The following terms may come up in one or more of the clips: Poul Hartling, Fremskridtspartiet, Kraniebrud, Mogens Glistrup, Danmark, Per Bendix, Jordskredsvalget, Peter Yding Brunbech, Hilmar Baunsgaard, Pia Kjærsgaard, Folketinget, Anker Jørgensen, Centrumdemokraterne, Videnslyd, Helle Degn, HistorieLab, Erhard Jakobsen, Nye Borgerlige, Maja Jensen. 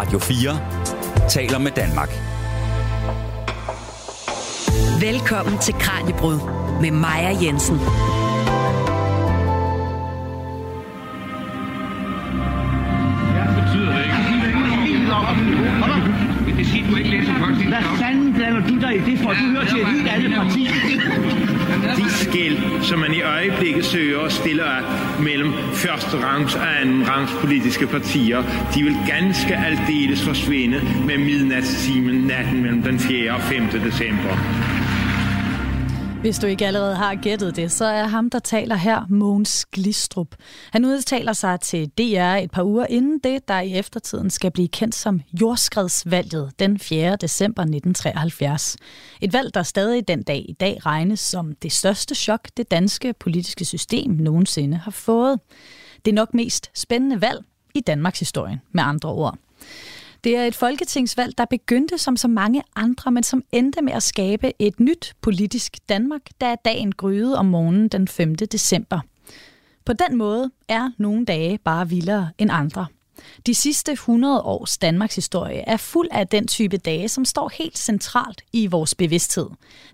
Radio 4 taler med Danmark. Velkommen til Kraniebrud med Maja Jensen. Hvad fanden blander du dig i det for? Du hører til et helt andet parti. De skel, som man i øjeblikket søger og stiller af mellem førsterangs og andenrangs politiske partier, de vil ganske aldeles forsvinde med midnatstimen natten mellem den 4. og 5. december. Hvis du ikke allerede har gættet det, så er ham, der taler her, Mogens Glistrup. Han udtaler sig til DR et par uger inden det, der i eftertiden skal blive kendt som Jordskredsvalget den 4. december 1973. Et valg, der stadig den dag i dag regnes som det største chok, det danske politiske system nogensinde har fået. Det er nok mest spændende valg i Danmarks historie, med andre ord. Det er et folketingsvalg, der begyndte som så mange andre, men som endte med at skabe et nyt politisk Danmark, da dagen gryede om morgenen den 5. december. På den måde er nogle dage bare vildere end andre. De sidste 100 års Danmarks historie er fuld af den type dage, som står helt centralt i vores bevidsthed.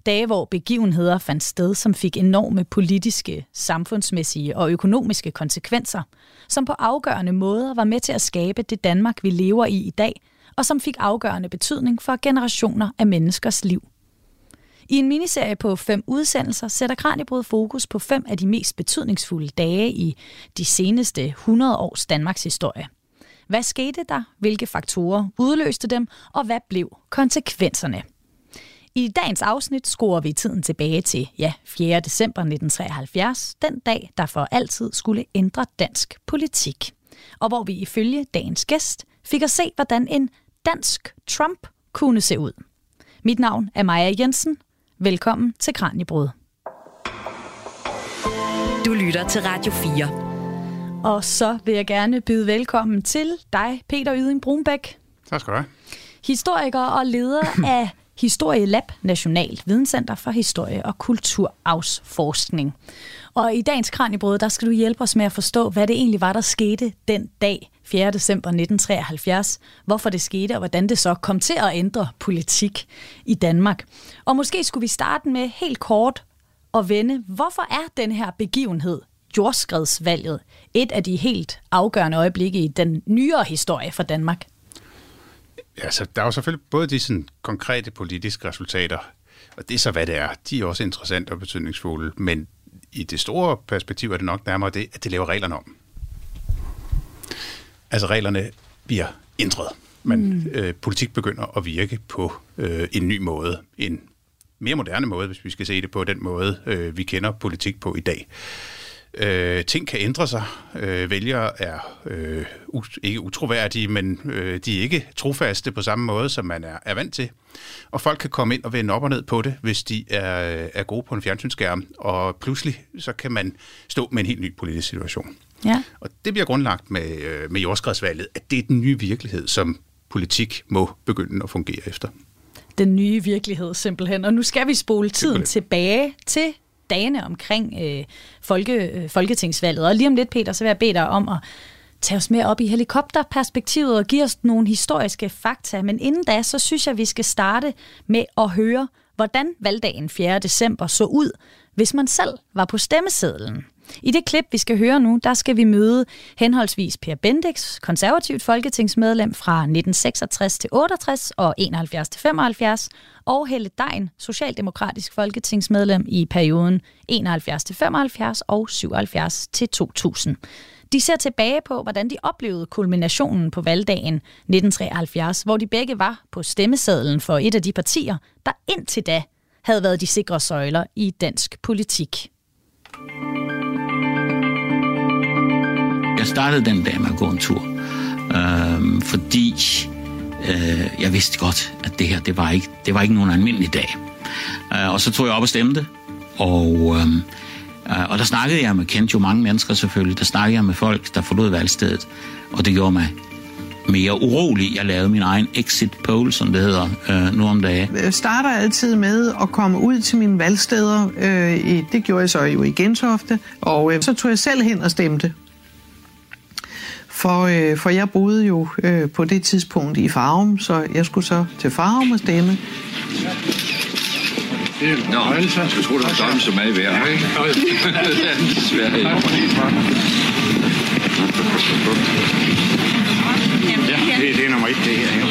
Dage, hvor begivenheder fandt sted, som fik enorme politiske, samfundsmæssige og økonomiske konsekvenser, som på afgørende måder var med til at skabe det Danmark, vi lever i i dag, og som fik afgørende betydning for generationer af menneskers liv. I en miniserie på 5 udsendelser sætter Kraniebrud fokus på 5 af de mest betydningsfulde dage i de seneste 100 års Danmarks historie. Hvad skete der? Hvilke faktorer udløste dem? Og hvad blev konsekvenserne? I dagens afsnit skruer vi tiden tilbage til 4. december 1973, den dag, der for altid skulle ændre dansk politik. Og hvor vi ifølge dagens gæst fik at se, hvordan en dansk Trump kunne se ud. Mit navn er Maja Jensen. Velkommen til Kraniebrud. Du lytter til Radio 4. Og så vil jeg gerne byde velkommen til dig, Peter Yding Brunbech. Tak skal du have. Historiker og leder af HistorieLab, Nationalt Videnscenter for Historie- og Kulturarvsforskning. Og i dagens Kraniebrud, der skal du hjælpe os med at forstå, hvad det egentlig var, der skete den dag, 4. december 1973. Hvorfor det skete, og hvordan det så kom til at ændre politik i Danmark. Og måske skulle vi starte med helt kort at vende, hvorfor er den her begivenhed, Jordskredsvalget, et af de helt afgørende øjeblikke i den nyere historie for Danmark? Altså, der er jo selvfølgelig både de sådan, konkrete politiske resultater, og det er så, hvad det er. De er også interessante og betydningsfulde, men i det store perspektiv er det nok nærmere det, at det laver reglerne om. Altså, reglerne bliver ændret, men politik begynder at virke på en ny måde, en mere moderne måde, hvis vi skal se det på den måde, vi kender politik på i dag. Ting kan ændre sig. Vælgere er ikke utroværdige, men de er ikke trofaste på samme måde, som man er vant til. Og folk kan komme ind og vende op og ned på det, hvis de er gode på en fjernsynsskærm. Og pludselig så kan man stå med en helt ny politisk situation. Ja. Og det bliver grundlagt med Jordskredsvalget, at det er den nye virkelighed, som politik må begynde at fungere efter. Den nye virkelighed simpelthen. Og nu skal vi spole tiden tilbage til dagene omkring folketingsvalget. Og lige om lidt, Peter, så vil jeg bede dig om at tage os med op i helikopterperspektivet og give os nogle historiske fakta. Men inden da, så synes jeg, vi skal starte med at høre, hvordan valgdagen 4. december så ud, hvis man selv var på stemmesedlen. I det klip, vi skal høre nu, der skal vi møde henholdsvis Per Bendix, konservativt folketingsmedlem fra 1966 til 68 og 71 til 75, og Helle Degn, socialdemokratisk folketingsmedlem i perioden 71 til 75 og 77 til 2000. De ser tilbage på, hvordan de oplevede kulminationen på valgdagen 1973, hvor de begge var på stemmesedlen for et af de partier, der indtil da havde været de sikre søjler i dansk politik. Jeg startede den dag med at gå en tur, fordi jeg vidste godt, at det her, det var ikke nogen almindelig dag. Og så tog jeg op og stemte, og der snakkede jeg med, kendte jo mange mennesker selvfølgelig, der snakkede jeg med folk, der forlod valgstedet, og det gjorde mig mere urolig. Jeg lavede min egen exit poll, som det hedder nu om dagen. Jeg starter altid med at komme ud til mine valgsteder, det gjorde jeg så jo i Gentofte, og så tog jeg selv hen og stemte. For jeg boede jo på det tidspunkt i Farum, så jeg skulle så til Farum og stemme. Nå, jeg tror, der er domme så meget værd. Det er desværre ikke. Ja, det er nummer 1, det her.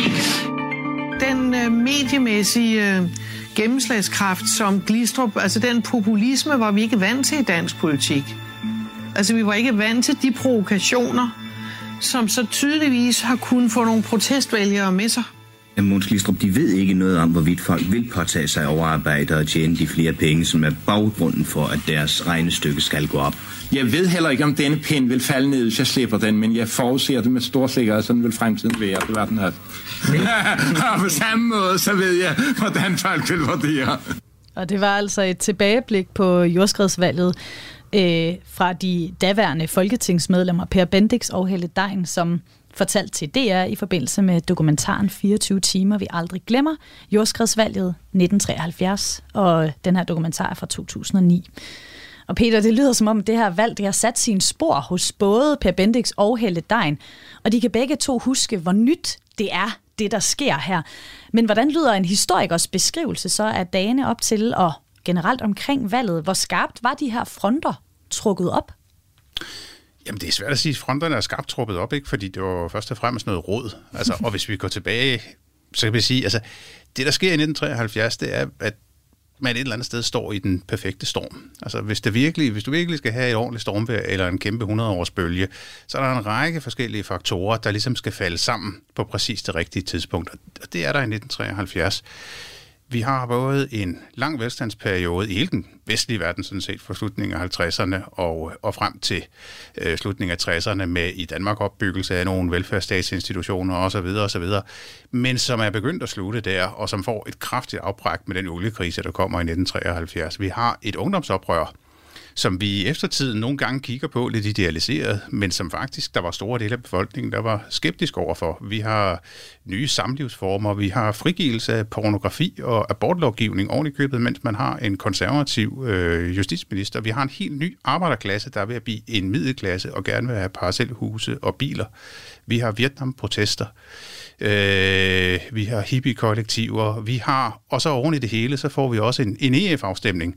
Den mediemæssige gennemslagskraft som Glistrup, altså den populisme, var vi ikke vant til i dansk politik. Altså, vi var ikke vant til de provokationer, som så tydeligvis har kunnet få nogle protestvælgere med sig. Mogens Glistrup, de ved ikke noget om, hvorvidt folk vil påtage sig overarbejde og tjene de flere penge, som er baggrunden for, at deres regnestykke skal gå op. Jeg ved heller ikke, om denne pind vil falde ned, hvis jeg slipper den, men jeg forudser det med stor sikkerhed, sådan vil fremtiden være. Det var den her. Og på samme måde, så ved jeg, hvordan folk vil vurdere. Og det var altså et tilbageblik på jordskredsvalget fra de daværende folketingsmedlemmer Per Bendix og Helle Degn, som fortalt til DR i forbindelse med dokumentaren 24 timer, vi aldrig glemmer, Jordskredsvalget 1973, og den her dokumentar er fra 2009. Og Peter, det lyder som om, det her valg det har sat sine spor hos både Per Bendix og Helle Degn, og de kan begge to huske, hvor nyt det er, det der sker her. Men hvordan lyder en historikers beskrivelse så af dagene op til og generelt omkring valget? Hvor skarpt var de her fronter trukket op? Jamen, det er svært at sige, at fronterne er skarpt trukket op, ikke? Fordi det var først og fremmest noget råd. Altså, og hvis vi går tilbage, så kan vi sige, altså, det der sker i 1973, det er, at man et eller andet sted står i den perfekte storm. Altså, hvis du virkelig skal have et ordentligt stormvejr eller en kæmpe 100-årsbølge, så er der en række forskellige faktorer, der ligesom skal falde sammen på præcis det rigtige tidspunkt. Og det er der i 1973. Vi har både en lang velstandsperiode i hele den vestlige verden, sådan set, fra slutningen af 50'erne og frem til slutningen af 60'erne med i Danmark opbyggelse af nogle velfærdsstatsinstitutioner osv. Men som er begyndt at slutte der, og som får et kraftigt afbræk med den oliekrise, der kommer i 1973. Vi har et ungdomsoprør, som vi i eftertiden nogle gange kigger på lidt idealiseret, men som faktisk, der var store dele af befolkningen, der var skeptisk overfor. Vi har nye samlivsformer, vi har frigivelse af pornografi og abortlovgivning oven i købet, mens man har en konservativ justitsminister. Vi har en helt ny arbejderklasse, der er ved at blive en middelklasse og gerne vil have parcelhuse og biler. Vi har Vietnam-protester. Vi har hippie-kollektiver. Vi har, og så oven i det hele, så får vi også en EF-afstemning.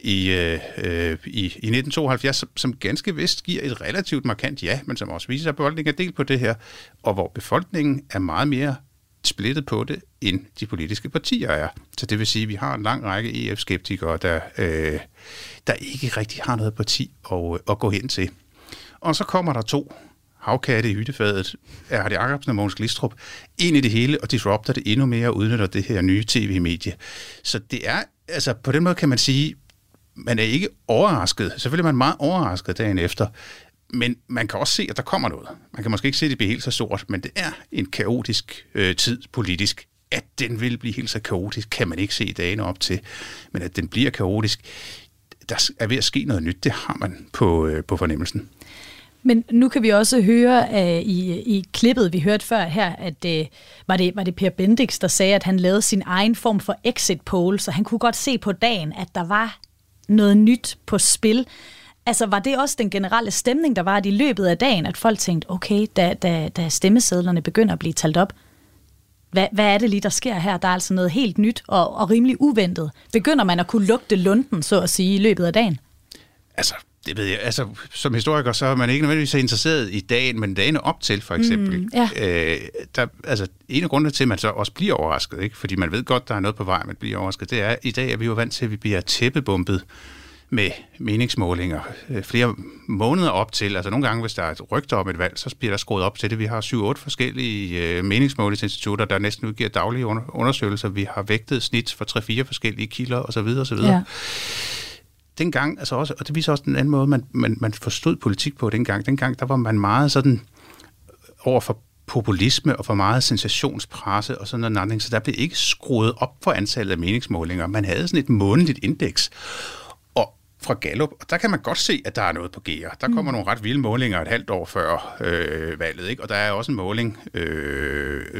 I 1972, som ganske vist giver et relativt markant ja, men som også viser, at befolkningen er delt på det her, og hvor befolkningen er meget mere splittet på det, end de politiske partier er. Så det vil sige, at vi har en lang række EF-skeptikere, der ikke rigtig har noget parti at gå hen til. Og så kommer der to havkatte i hyttefadet, Erhard Jakobsen og Mogens Glistrup, ind i det hele og disrupter det endnu mere og udnytter det her nye tv-medie. Så det er, altså på den måde kan man sige, man er ikke overrasket. Selvfølgelig er man meget overrasket dagen efter. Men man kan også se, at der kommer noget. Man kan måske ikke se, at det bliver helt så stort, men det er en kaotisk tid politisk. At den vil blive helt så kaotisk, kan man ikke se dagene op til. Men at den bliver kaotisk, der er ved at ske noget nyt, det har man på fornemmelsen. Men nu kan vi også høre i klippet, vi hørte før her, at var det Per Bendix, der sagde, at han lavede sin egen form for exit poll, så han kunne godt se på dagen, at der var noget nyt på spil. Altså, var det også den generelle stemning, der var i løbet af dagen, at folk tænkte, okay, da stemmesedlerne begynder at blive talt op, hvad er det lige, der sker her? Der er altså noget helt nyt og rimelig uventet. Begynder man at kunne lugte lunden, så at sige, i løbet af dagen? Altså, det ved jeg. Altså, som historiker, så er man ikke nødvendigvis så interesseret i dagen, men dagene op til, for eksempel. En af grundene til, at man så også bliver overrasket, ikke? Fordi man ved godt, der er noget på vej, man bliver overrasket, det er, at i dag er vi jo vant til, at vi bliver tæppebumpet med meningsmålinger flere måneder op til. Altså nogle gange, hvis der er et rygte om et valg, så bliver der skruet op til det. Vi har 7-8 forskellige meningsmålingsinstitutter, der næsten udgiver daglige undersøgelser. Vi har vægtet snit for 3-4 forskellige kilder osv. Ja. Dengang, altså også, og det viser også den anden måde, man forstod politik på dengang. Dengang, der var man meget sådan over for populisme og for meget sensationspresse og sådan noget andet. Så der blev ikke skruet op for antallet af meningsmålinger. Man havde sådan et månedligt indeks fra Gallup, og der kan man godt se, at der er noget på gære. Der kommer nogle ret vilde målinger et halvt år før valget, ikke? Og der er også en måling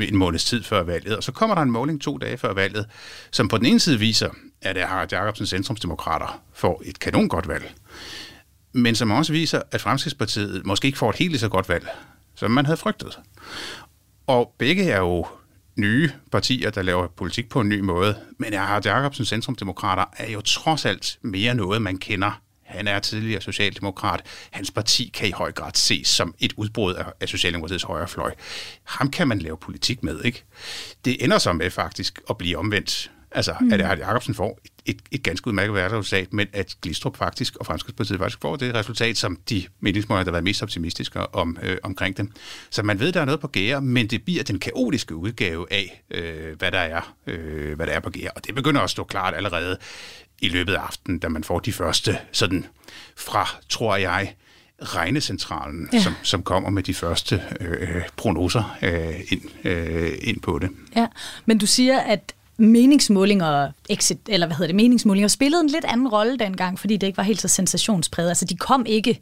en måneds tid før valget, og så kommer der en måling 2 dage før valget, som på den ene side viser, at Erhard Jakobsens Centrumdemokrater får et kanongodt valg, men som også viser, at Fremskridtspartiet måske ikke får et helt så godt valg, som man havde frygtet. Og begge er jo nye partier, der laver politik på en ny måde, men Erhard Jakobsens Centrumdemokrater er jo trods alt mere noget, man kender. Han er tidligere socialdemokrat. Hans parti kan i høj grad ses som et udbrud af Socialdemokratiets højrefløj. Ham kan man lave politik med, ikke? Det ender så med faktisk at blive omvendt. Altså, at Erhard Jakobsen får et ganske udmærket resultat, men at Glistrup faktisk og Fremskridtspartiet faktisk får det resultat, som de meningsmålere, der har været mest optimistiske omkring dem. Så man ved, der er noget på gære, men det bliver den kaotiske udgave af, hvad der er på gære. Og det begynder at stå klart allerede i løbet af aftenen, da man får de første sådan fra, tror jeg, regnecentralen, ja, som kommer med de første prognoser ind på det. Ja, men du siger, at meningsmålinger spillede en lidt anden rolle dengang, fordi det ikke var helt så sensationspræget. Altså, de kom ikke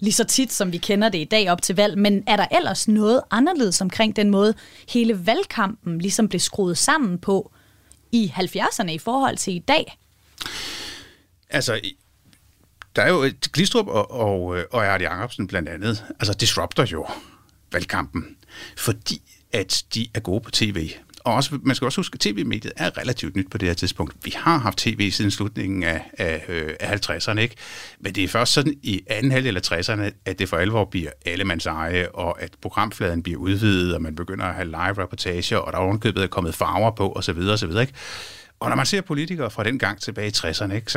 lige så tit, som vi kender det i dag op til valg, men er der ellers noget anderledes omkring den måde, hele valgkampen ligesom blev skruet sammen på i 70'erne i forhold til i dag? Altså, der er jo Glistrup og Erhard Jakobsen blandt andet, altså disrupter jo valgkampen, fordi at de er gode på tv. Og også, man skal også huske, at tv-mediet er relativt nyt på det her tidspunkt. Vi har haft tv siden slutningen af 50'erne, ikke? Men det er først sådan i anden halvdel af 60'erne, at det for alvor bliver allemandseje, og at programfladen bliver udvidet, og man begynder at have live-reportager, og der er ovenkøbet kommet farver på, osv. osv. Ikke? Og når man ser politikere fra den gang tilbage i 60'erne, ikke,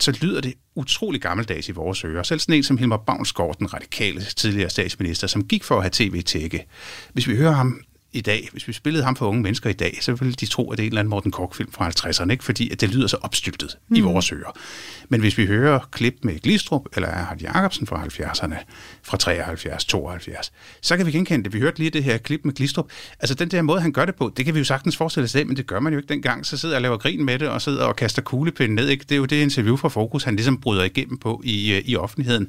så lyder det utrolig gammeldags i vores ører. Selv sådan en som Hilmar Baunsgaard, den radikale tidligere statsminister, som gik for at have tv-tække. Hvis vi hører ham i dag, hvis vi spillede ham for unge mennesker i dag, så ville de tro, at det er en eller anden Morten Korch-film fra 50'erne, ikke? Fordi at det lyder så opstyltet i vores ører. Men hvis vi hører klip med Glistrup eller Erhard Jakobsen fra 70'erne, fra 73, 72, så kan vi genkende det. Vi hørte lige det her klip med Glistrup. Altså den der måde, han gør det på, det kan vi jo sagtens forestille os det, men det gør man jo ikke dengang. Så sidder og laver grin med det, og sidder og kaster kuglepinden ned, ikke? Det er jo det interview fra Fokus, han ligesom bryder igennem på i offentligheden.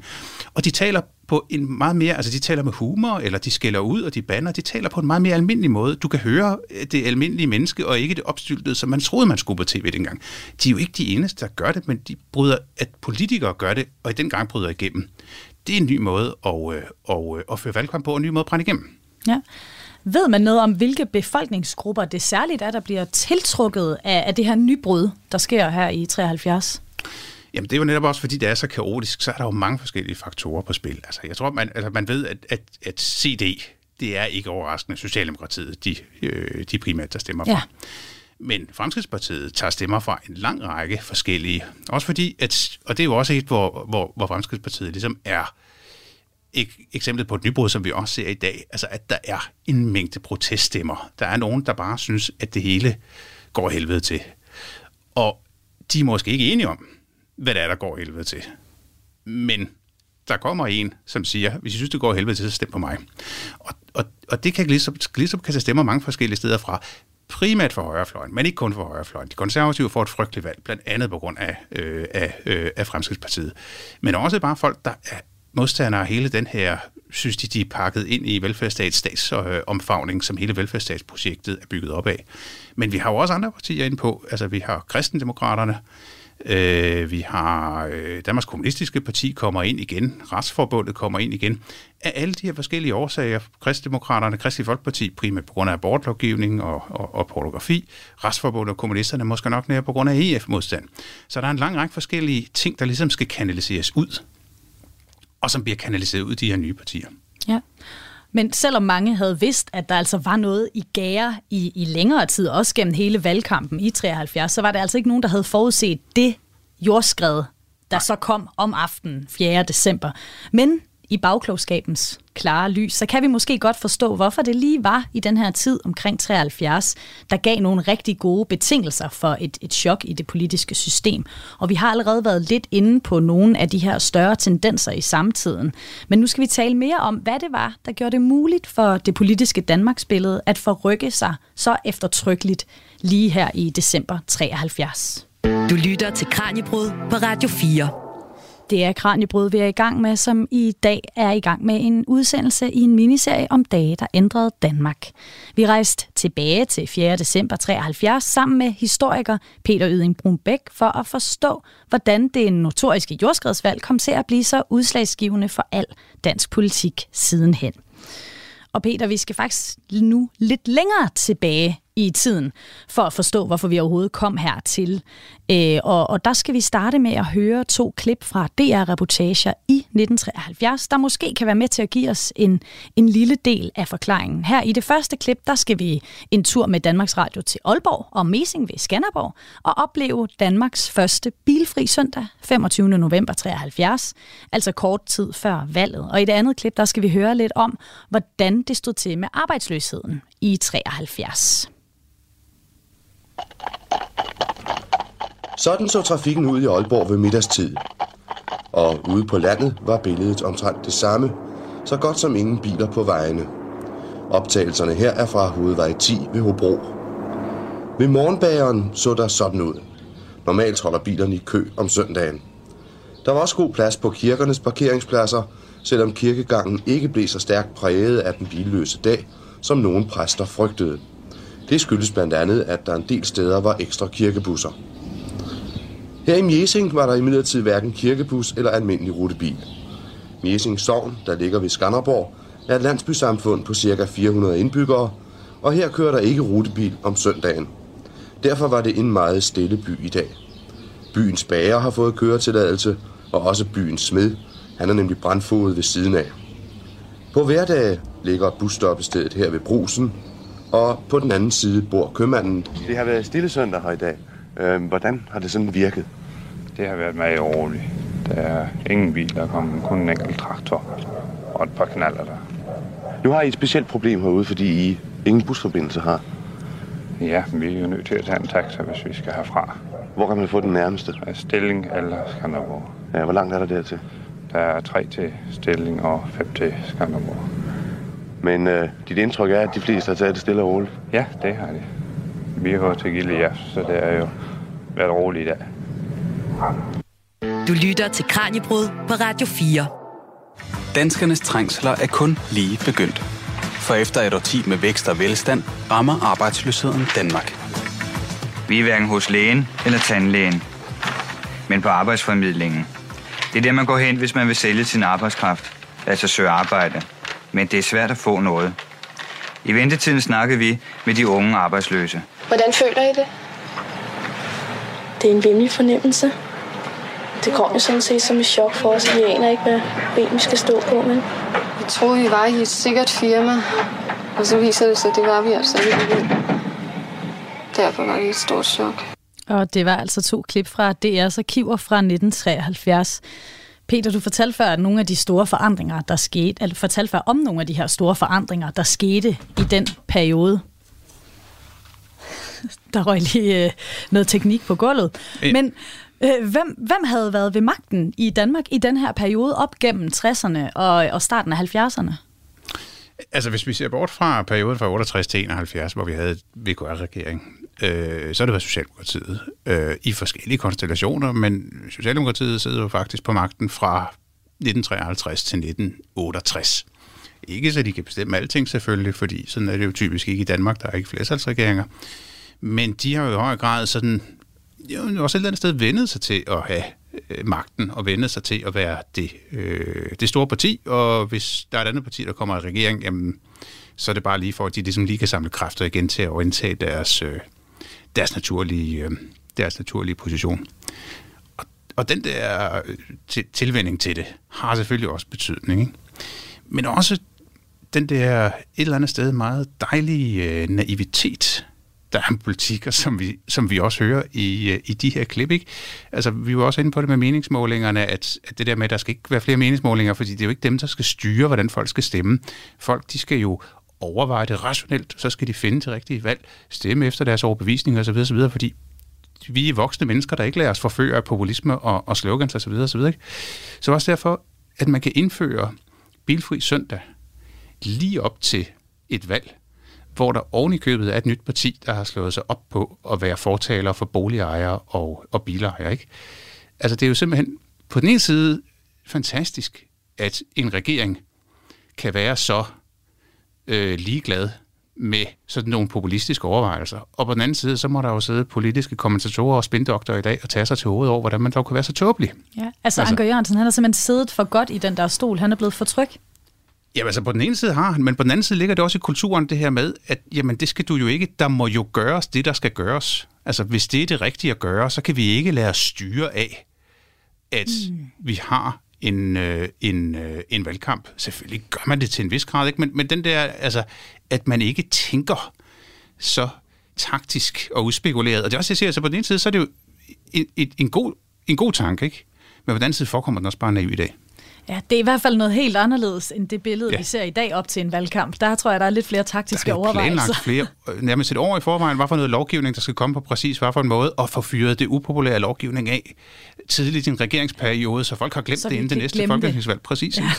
Og de taler på en meget mere, altså de taler med humor, eller de skælder ud, og de bander, de taler på en meget mere almindelig måde. Du kan høre det almindelige menneske, og ikke det opstyltede, som man troede, man skulle på tv dengang. De er jo ikke de eneste, der gør det, men de bryder, at politikere gør det, og i den gang bryder igennem. Det er en ny måde at føre valgkamp på, og en ny måde at brænde igennem. Ja. Ved man noget om, hvilke befolkningsgrupper det særligt er, der bliver tiltrukket af det her nybrud, der sker her i 73? Jamen, det er jo netop også, fordi det er så kaotisk, så er der jo mange forskellige faktorer på spil. Altså, jeg tror, man ved, at CD, det er ikke overraskende Socialdemokratiet, de primært, der stemmer fra. Men Fremskridtspartiet tager stemmer fra en lang række forskellige. Også fordi, og det er jo også et, hvor Fremskridtspartiet ligesom er eksemplet på et nybrud, som vi også ser i dag. Altså, at der er en mængde proteststemmer. Der er nogen, der bare synes, at det hele går helvede til. Og de er måske ikke enige om, hvad det er, der går helvede til. Men der kommer en, som siger, hvis I synes, det går helvede til, så stem på mig. Og det kan Glistrup kan stemme mange forskellige steder fra. Primært for højrefløjen, men ikke kun for højrefløjen. De konservative får et frygteligt valg, blandt andet på grund af Fremskridtspartiet. Men også bare folk, der er modstandere af hele den her, synes de er pakket ind i velfærdsstatsomfavning, som hele velfærdsstatsprojektet er bygget op af. Men vi har jo også andre partier inde på. Altså, vi har Kristendemokraterne, vi har Danmarks Kommunistiske Parti kommer ind igen, Retsforbundet kommer ind igen. Af alle de her forskellige årsager, Kristdemokraterne, Kristelig Folkeparti, primært på grund af abortlovgivningen og pornografi, Retsforbundet og kommunisterne måske nok nær på grund af EF-modstand. Så der er en lang række forskellige ting, der ligesom skal kanaliseres ud, og som bliver kanaliseret ud i de her nye partier. Ja. Men selvom mange havde vidst, at der altså var noget i gære i længere tid, også gennem hele valgkampen i 73, så var der altså ikke nogen, der havde forudset det jordskred, der så kom om aftenen 4. december. Men i bagklogskabens klare lys, så kan vi måske godt forstå, hvorfor det lige var i den her tid omkring 73, der gav nogle rigtig gode betingelser for et chok i det politiske system. Og vi har allerede været lidt inde på nogle af de her større tendenser i samtiden. Men nu skal vi tale mere om, hvad det var, der gjorde det muligt for det politiske Danmarksbillede at forrykke sig så eftertrykkeligt lige her i december 73. Du lytter til Kraniebrud på Radio 4. Det er Kraniebrud, vi er i gang med, som i dag er i gang med en udsendelse i en miniserie om dage, der ændrede Danmark. Vi rejste tilbage til 4. december 73 sammen med historiker Peter Yding Brunbech for at forstå, hvordan det notoriske jordskredsvalg kom til at blive så udslagsgivende for al dansk politik sidenhen. Og Peter, vi skal faktisk nu lidt længere tilbage i tiden, for at forstå, hvorfor vi overhovedet kom hertil. Og der skal vi starte med at høre to klip fra DR-reportager i 1973, der måske kan være med til at give os en lille del af forklaringen. Her i det første klip, der skal vi en tur med Danmarks Radio til Aalborg og Mesing ved Skanderborg og opleve Danmarks første bilfri søndag, 25. november 73, altså kort tid før valget. Og i det andet klip, der skal vi høre lidt om, hvordan det stod til med arbejdsløsheden i 73. Sådan så trafikken ud i Aalborg ved middagstid. Og ude på landet var billedet omtrent det samme, så godt som ingen biler på vejene. Optagelserne her er fra hovedvej 10 ved Hobro. Ved morgenbageren så der sådan ud. Normalt holder bilerne i kø om søndagen. Der var også god plads på kirkernes parkeringspladser, selvom kirkegangen ikke blev så stærkt præget af den billøse dag, som nogle præster frygtede. Det skyldes blandt andet, at der en del steder var ekstra kirkebusser. Her i Mesing var der imidlertid hverken kirkebus eller almindelig rutebil. Mesing Sogn, der ligger ved Skanderborg, er et landsbysamfund på ca. 400 indbyggere, og her kører der ikke rutebil om søndagen. Derfor var det en meget stille by i dag. Byens bager har fået køretilladelse, og også byens smed. Han er nemlig brandfodet ved siden af. På hverdage ligger busstoppestedet her ved Brugsen, og på den anden side bor købmanden. Det har været stille søndag her i dag. Hvordan har det sådan virket? Det har været meget roligt. Der er ingen bil, der kommer, kun en enkelt traktor og et par knaller der. Nu har I et specielt problem herude, fordi I ingen busforbindelse har. Ja, vi er jo nødt til at tage en taxa, hvis vi skal herfra. Hvor kan man få den nærmeste? Stilling eller Skanderborg. Ja, hvor langt er der dertil? Der er 3 til Stilling og 5 til Skanderborg. Men dit indtryk er, at de fleste har taget det stille og roligt? Ja, det har de. Vi har til Gilde, ja, så det er jo været roligt i dag. Du lytter til Kraniebrud på Radio 4. Danskernes trængsler er kun lige begyndt. For efter et årti med vækst og velstand rammer arbejdsløsheden Danmark. Vi er hverken hos lægen eller tandlægen, men på arbejdsformidlingen. Det er der, man går hen, hvis man vil sælge sin arbejdskraft, altså søge arbejde. Men det er svært at få noget. I ventetiden snakkede vi med de unge arbejdsløse. Hvordan føler I det? Det er en vemmelig fornemmelse. Det kom jo sådan set som et chok for os, at vi aner ikke, hvad ben vi skal stå på med. Vi troede, vi var i et sikkert firma, og så viser det sig, at det var vi altså ikke. Derfor var det et stort chok. Og det var altså to klip fra DR's arkiver fra 1973. Peter, du fortalte før, at nogle af de store forandringer, der skete, eller fortalte før om nogle af de her store forandringer, der skete i den periode. Der røg lige noget teknik på gulvet. Ja. Men hvem havde været ved magten i Danmark i den her periode op gennem 60'erne og starten af 70'erne? Altså, hvis vi ser bort fra perioden fra 68 til 71, hvor vi havde VKR-regeringen, så er det været Socialdemokratiet i forskellige konstellationer, men Socialdemokratiet sidder jo faktisk på magten fra 1953 til 1968. Ikke så de kan bestemme alting selvfølgelig, fordi sådan er det jo typisk ikke i Danmark, der er ikke flertalsregeringer, men de har jo i høj grad sådan, også et eller andet sted vendet sig til at have magten og vende sig til at være det store parti, og hvis der er et andet parti, der kommer i regering, jamen, så er det bare lige for, at de ligesom lige kan samle kræfter igen til at orientere deres naturlige position. Og den der tilvænning til det har selvfølgelig også betydning, ikke? Men også den der et eller andet sted meget dejlige naivitet, der er politikker, som vi også hører i de her klip, ikke? Altså, vi var også inde på det med meningsmålingerne, at det der med, at der skal ikke være flere meningsmålinger, fordi det er jo ikke dem, der skal styre, hvordan folk skal stemme. Folk, de skal jo overveje det rationelt, så skal de finde det rigtige valg, stemme efter deres overbevisning osv. osv., fordi vi er voksne mennesker, der ikke lader os forføre af populisme og slogans osv. osv., ikke? Så også derfor, at man kan indføre bilfri søndag lige op til et valg, hvor der oven i købet er et nyt parti, der har slået sig op på at være fortaler for boligejere og bilejere, ikke? Altså, det er jo simpelthen på den ene side fantastisk, at en regering kan være så ligeglad med sådan nogle populistiske overvejelser. Og på den anden side, så må der jo sidde politiske kommentatorer og spindoktorer i dag og tage sig til hovedet over, hvordan man dog kan være så tåbelig. Ja, altså Anker Jørgensen, han har simpelthen siddet for godt i den der stol. Han er blevet for tryg. Jamen altså på den ene side har han, men på den anden side ligger det også i kulturen det her med, at jamen det skal du jo ikke, der må jo gøres det, der skal gøres. Altså hvis det er det rigtige at gøre, så kan vi ikke lade os styre af, at vi har en valgkamp. Selvfølgelig gør man det til en vis grad, ikke? Men den der, altså at man ikke tænker så taktisk og udspekuleret. Og det er også, jeg siger, altså på den ene side, så er det jo en god tanke, ikke? Men på den anden side forekommer den også bare naiv i dag. Ja, det er i hvert fald noget helt anderledes end det billede, vi ser i dag op til en valgkamp. Der tror jeg, der er lidt flere taktiske overvejelser. Der er planlagt flere, nærmest et år i forvejen, hvad for noget lovgivning, der skal komme på præcis hvad for en måde, og få fyret det upopulære lovgivning af tidligt i en regeringsperiode, så folk har glemt det inden det næste folketingsvalg. Præcis. Ja.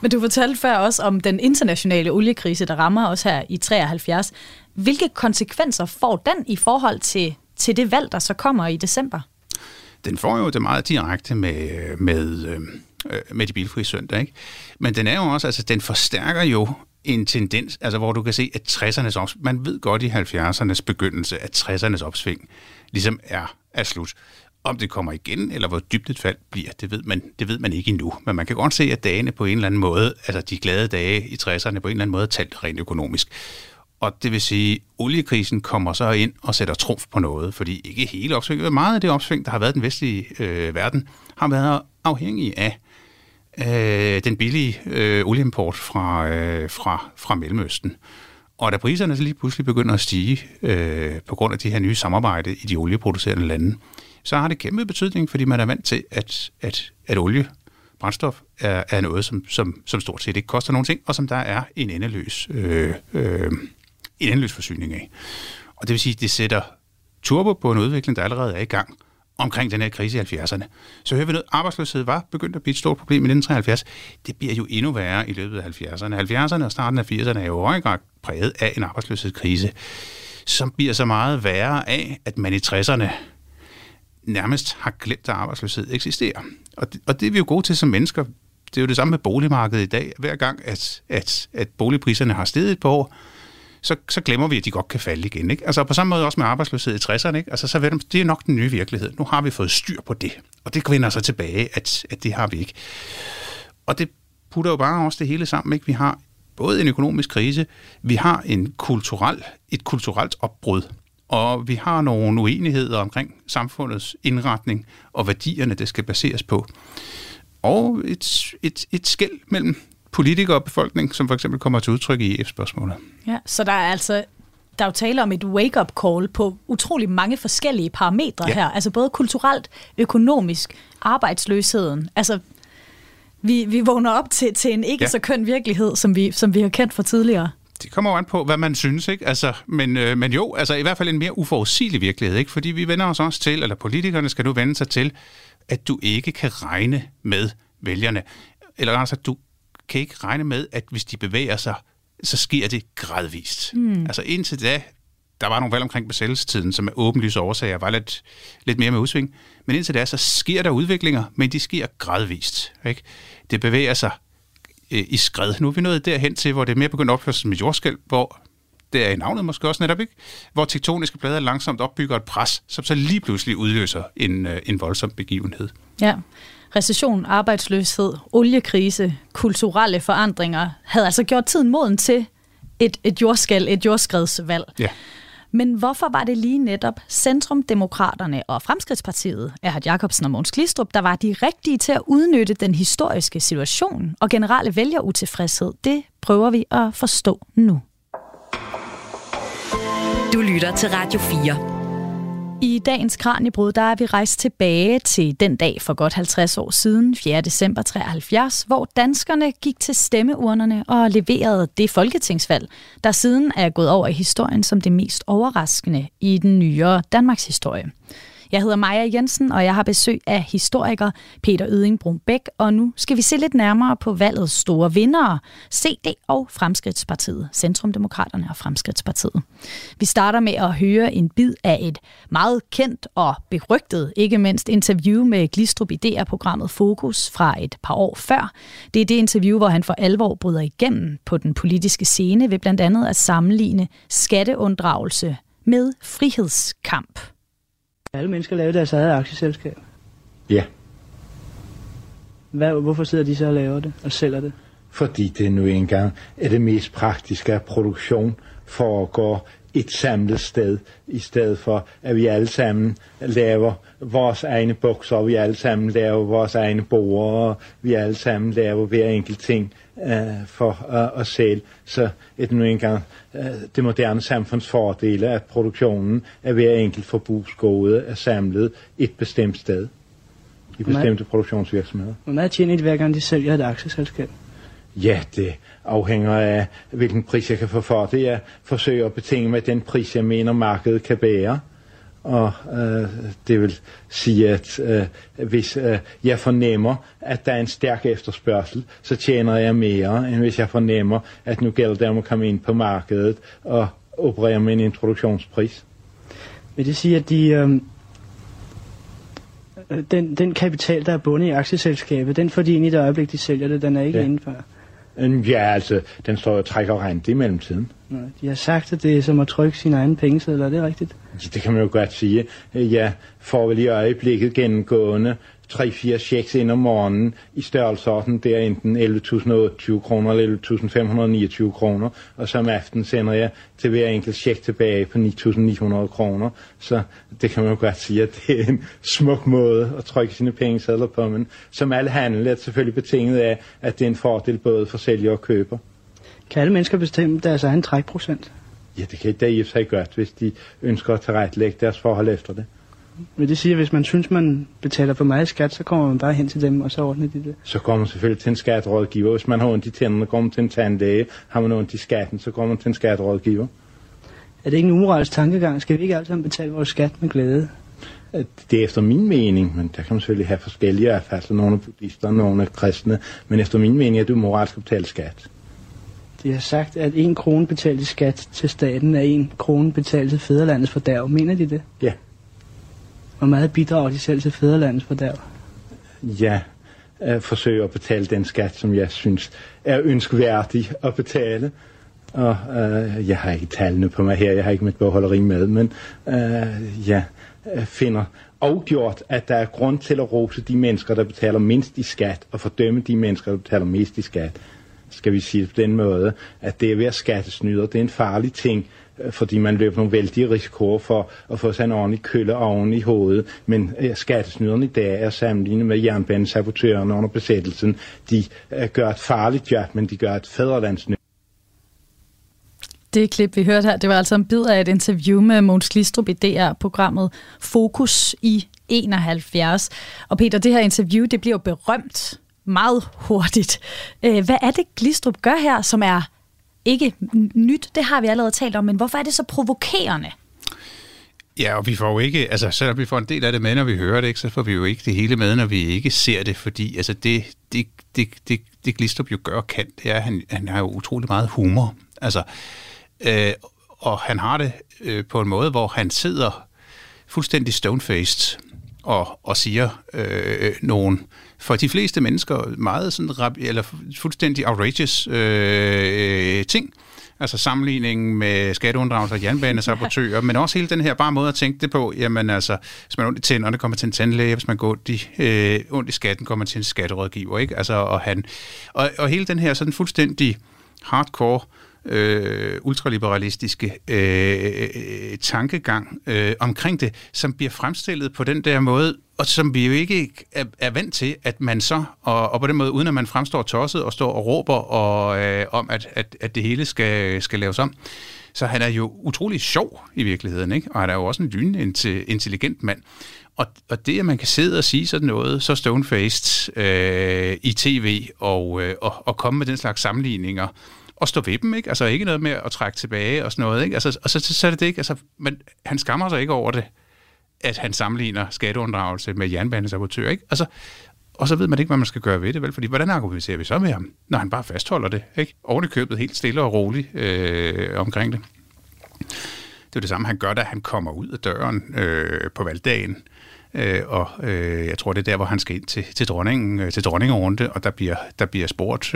Men du fortalte før også om den internationale oliekrise, der rammer os her i 73. Hvilke konsekvenser får den i forhold til det valg, der så kommer i december? Den får jo det meget direkte med de bilfrie søndag, ikke? Men den er jo også, altså den forstærker jo en tendens, altså hvor du kan se, at 60'ernes opsving, man ved godt i 70'ernes begyndelse, at 60'ernes opsving ligesom er slut. Om det kommer igen, eller hvor dybt et fald bliver, det ved man ikke endnu. Men man kan godt se, at dagene på en eller anden måde, altså de glade dage i 60'erne på en eller anden måde, talt rent økonomisk. Og det vil sige, at oliekrisen kommer så ind og sætter trumf på noget, fordi ikke hele opsvinget, meget af det opsving, der har været i den vestlige verden, har været afhængig af den billige olieimport fra Mellemøsten. Og da priserne så lige pludselig begynder at stige på grund af de her nye samarbejde i de olieproducerende lande, så har det kæmpe betydning, fordi man er vant til, at oliebrændstof er noget, som stort set ikke koster nogen ting, og som der er en endeløs forsyning af. Og det vil sige, at det sætter turbo på en udvikling, der allerede er i gang omkring den her krise i 70'erne. Så hører vi noget, arbejdsløshed var begyndt at blive et stort problem i 1973. Det bliver jo endnu værre i løbet af 70'erne. 70'erne og starten af 80'erne er jo høj grad præget af en arbejdsløshedskrise, som bliver så meget værre af, at man i 60'erne nærmest har glemt, at arbejdsløshed eksisterer. Og det er vi jo gode til som mennesker. Det er jo det samme med boligmarkedet i dag. Hver gang, at boligpriserne har steget et par år, så glemmer vi, at de godt kan falde igen. Ikke? Altså på samme måde også med arbejdsløshed i 60'erne. Ikke? Altså, det er nok den nye virkelighed. Nu har vi fået styr på det. Og det kvinder så tilbage, at det har vi ikke. Og det putter jo bare også det hele sammen. Ikke? Vi har både en økonomisk krise, vi har et kulturelt opbrud, og vi har nogle uenigheder omkring samfundets indretning og værdierne, det skal baseres på. Og et skel mellem politikere og befolkning, som for eksempel kommer til udtryk i EF-spørgsmålet. Ja, så der er jo tale om et wake-up call på utrolig mange forskellige parametre her. Altså både kulturelt, økonomisk, arbejdsløsheden. Altså vi vågner op til en ikke så køn virkelighed, som vi har kendt fra tidligere. Det kommer jo an på, hvad man synes, ikke? Altså, men jo, altså i hvert fald en mere uforudsigelig virkelighed, ikke? Fordi vi vender os også til, eller politikerne skal nu vende sig til, at du ikke kan regne med vælgerne. Eller altså, du kan ikke regne med, at hvis de bevæger sig, så sker det gradvist. Altså indtil da, der var nogle valg omkring besættelsestiden, som er åbenlyse årsager, var lidt mere med udsving. Men indtil da, så sker der udviklinger, men de sker gradvist, ikke? Det bevæger sig i skred. Nu er vi nået derhen til, hvor det er mere begyndt at opføre sig med jordskælv, hvor det er i navnet måske også netop, ikke? Hvor tektoniske plader langsomt opbygger et pres, som så lige pludselig udløser en voldsom begivenhed. Ja. Recession, arbejdsløshed, oliekrise, kulturelle forandringer havde altså gjort tiden moden til et jordskredsvalg. Ja. Men hvorfor var det lige netop Centrumdemokraterne og Fremskridtspartiet, Erhard Jakobsen og Mogens Glistrup, der var de rigtige til at udnytte den historiske situation og generelle vælgerutilfredshed? Det prøver vi at forstå nu. Du lytter til Radio 4. I dagens Kraniebrud, der er vi rejst tilbage til den dag for godt 50 år siden, 4. december 73, hvor danskerne gik til stemmeurnerne og leverede det folketingsvalg, der siden er gået over i historien som det mest overraskende i den nyere Danmarks historie. Jeg hedder Maja Jensen, og jeg har besøg af historiker Peter Yding Brunbech, og nu skal vi se lidt nærmere på valgets store vindere, CD og Fremskridtspartiet, Centrumdemokraterne og Fremskridtspartiet. Vi starter med at høre en bid af et meget kendt og berygtet, ikke mindst interview med Glistrup i DR-programmet Fokus fra et par år før. Det er det interview, hvor han for alvor bryder igennem på den politiske scene ved blandt andet at sammenligne skatteunddragelse med frihedskamp. Alle mennesker laver deres eget aktieselskab. Ja. Hvorfor sidder de så og laver det og sælger det? fordi det nu engang er det mest praktiske, at produktion foregår et samlet sted, i stedet for at vi alle sammen laver vores egne bukser, vi alle sammen laver vores egne borde, vi alle sammen laver hver enkelt ting for os selv. Så er det nu engang det moderne samfunds fordele, at produktionen af hver enkelt forbrugsgode er samlet et bestemt sted i bestemte produktionsvirksomheder. Hvor meget tjener de, hver gang de sælger et aktieselskab? Ja, det afhænger af, hvilken pris jeg kan få for det. Jeg forsøger at betinge med den pris, jeg mener, markedet kan bære. Og det vil sige, at hvis jeg fornemmer, at der er en stærk efterspørgsel, så tjener jeg mere, end hvis jeg fornemmer, at nu gælder det om at komme ind på markedet og operere med en introduktionspris. Vil det sige, at den kapital, der er bundet i aktieselskabet, den får de ind i det øjeblik, de sælger det, den er ikke inden for? Ja, altså, den står og trækker rente i mellemtiden. Nej, de har sagt, at det er som at trykke sine egne pengesedler, er det rigtigt? Ja, det kan man jo godt sige. Jeg får vel i øjeblikket gennemgående 3-4 checks ind om morgenen i størrelsesorden, der enten 11.028 kroner eller 11.529 kroner, og som aften sender jeg til hver enkelt check tilbage på 9.900 kroner, så det kan man jo godt sige, at det er en smuk måde at trykke sine pengesedler på, men som alle handel er selvfølgelig betinget af, at det er en fordel både for sælger og køber. Kan alle mennesker bestemme deres egen trækprocent? Ja, det kan i sig godt, hvis de ønsker at tilrettelægge deres forhold efter det. Vil det sige, at hvis man synes, man betaler for meget skat, så kommer man bare hen til dem, og så ordner de det? Så går man selvfølgelig til en skatterådgiver. Hvis man har ondt i tænderne, går man til en tandlæge. Har man ondt i skatten, så går man til en skatterådgiver. Er det ikke en umoralsk tankegang? Skal vi ikke alle sammen betale vores skat med glæde? Det er efter min mening, men der kan man selvfølgelig have forskellige erfaringer. Nogle er buddhister, nogle er kristne. Men efter min mening er det umoralsk at betale skat. De har sagt, at 1 krone betalt i skat til staten er 1 krone betalt til fædrelandets fordærv. Mener de det? Ja. Hvor meget bidrager de selv til fædrelandets fordærv? Ja, jeg forsøger at betale den skat, som jeg synes er ønskværdig at betale. Og jeg har ikke tallene på mig her, jeg har ikke mit bogholderi med, men jeg finder afgjort, at der er grund til at rose de mennesker, der betaler mindst i skat, og fordømme de mennesker, der betaler mest i skat. Skal vi sige på den måde, at det at være skattesnyder, det er en farlig ting, fordi man løber nogle vældige risikoer for at få sig en ordentlig kølle oven i hovedet. Men skattesnyderne i dag er sammenlignet med jernbanesabotørerne under besættelsen. De gør et farligt job, men de gør et fædrelandsnyt. Det klip, vi hørte her, det var altså en bid af et interview med Mogens Glistrup i DR-programmet Fokus i 71. Og Peter, det her interview, det bliver berømt meget hurtigt. Hvad er det, Glistrup gør her, som er ikke nyt, det har vi allerede talt om, men hvorfor er det så provokerende? Ja, og vi får jo ikke, altså selvom vi får en del af det med, når vi hører det, ikke, så får vi jo ikke det hele med, når vi ikke ser det, fordi altså det Glistrup jo gør, kan, det er, at han har jo utrolig meget humor, altså, og han har det på en måde, hvor han sidder fuldstændig stone-faced og siger nogen, for de fleste mennesker, meget sådan, eller fuldstændig outrageous ting. Altså sammenligningen med skatteunddragelser og jernbanesabotører, men også hele den her bare måde at tænke det på. Jamen altså, hvis man er ondt i tænderne, kommer til en tandlæge, hvis man går ondt i skatten, kommer til en skatterådgiver, ikke? Altså, og hele den her sådan fuldstændig hardcore, ultraliberalistiske tankegang omkring det, som bliver fremstillet på den der måde, og som vi jo ikke er vant til, at man så, og på den måde, uden at man fremstår tosset og står og råber og, om, at det hele skal laves om. Så han er jo utrolig sjov i virkeligheden, ikke? Og han er jo også en lynende intelligent mand. Og det, at man kan sidde og sige sådan noget, så stone-faced i tv og komme med den slags sammenligninger, og stå ved dem, ikke? Altså ikke noget med at trække tilbage og sådan noget, ikke? Altså, og så er det ikke, altså, men han skammer sig ikke over det, at han sammenligner skatteunddragelse med jernbanesabotører, ikke? Altså, og så ved man ikke, hvad man skal gøre ved det, vel? Fordi hvordan argumenterer vi så med ham, når han bare fastholder det, ikke? Ovenikøbet helt stille og roligt omkring det. Det er det samme, han gør, da han kommer ud af døren på valgdagen. Og jeg tror, det er der, hvor han skal ind til dronningen, til dronningerunde, og der bliver spurgt,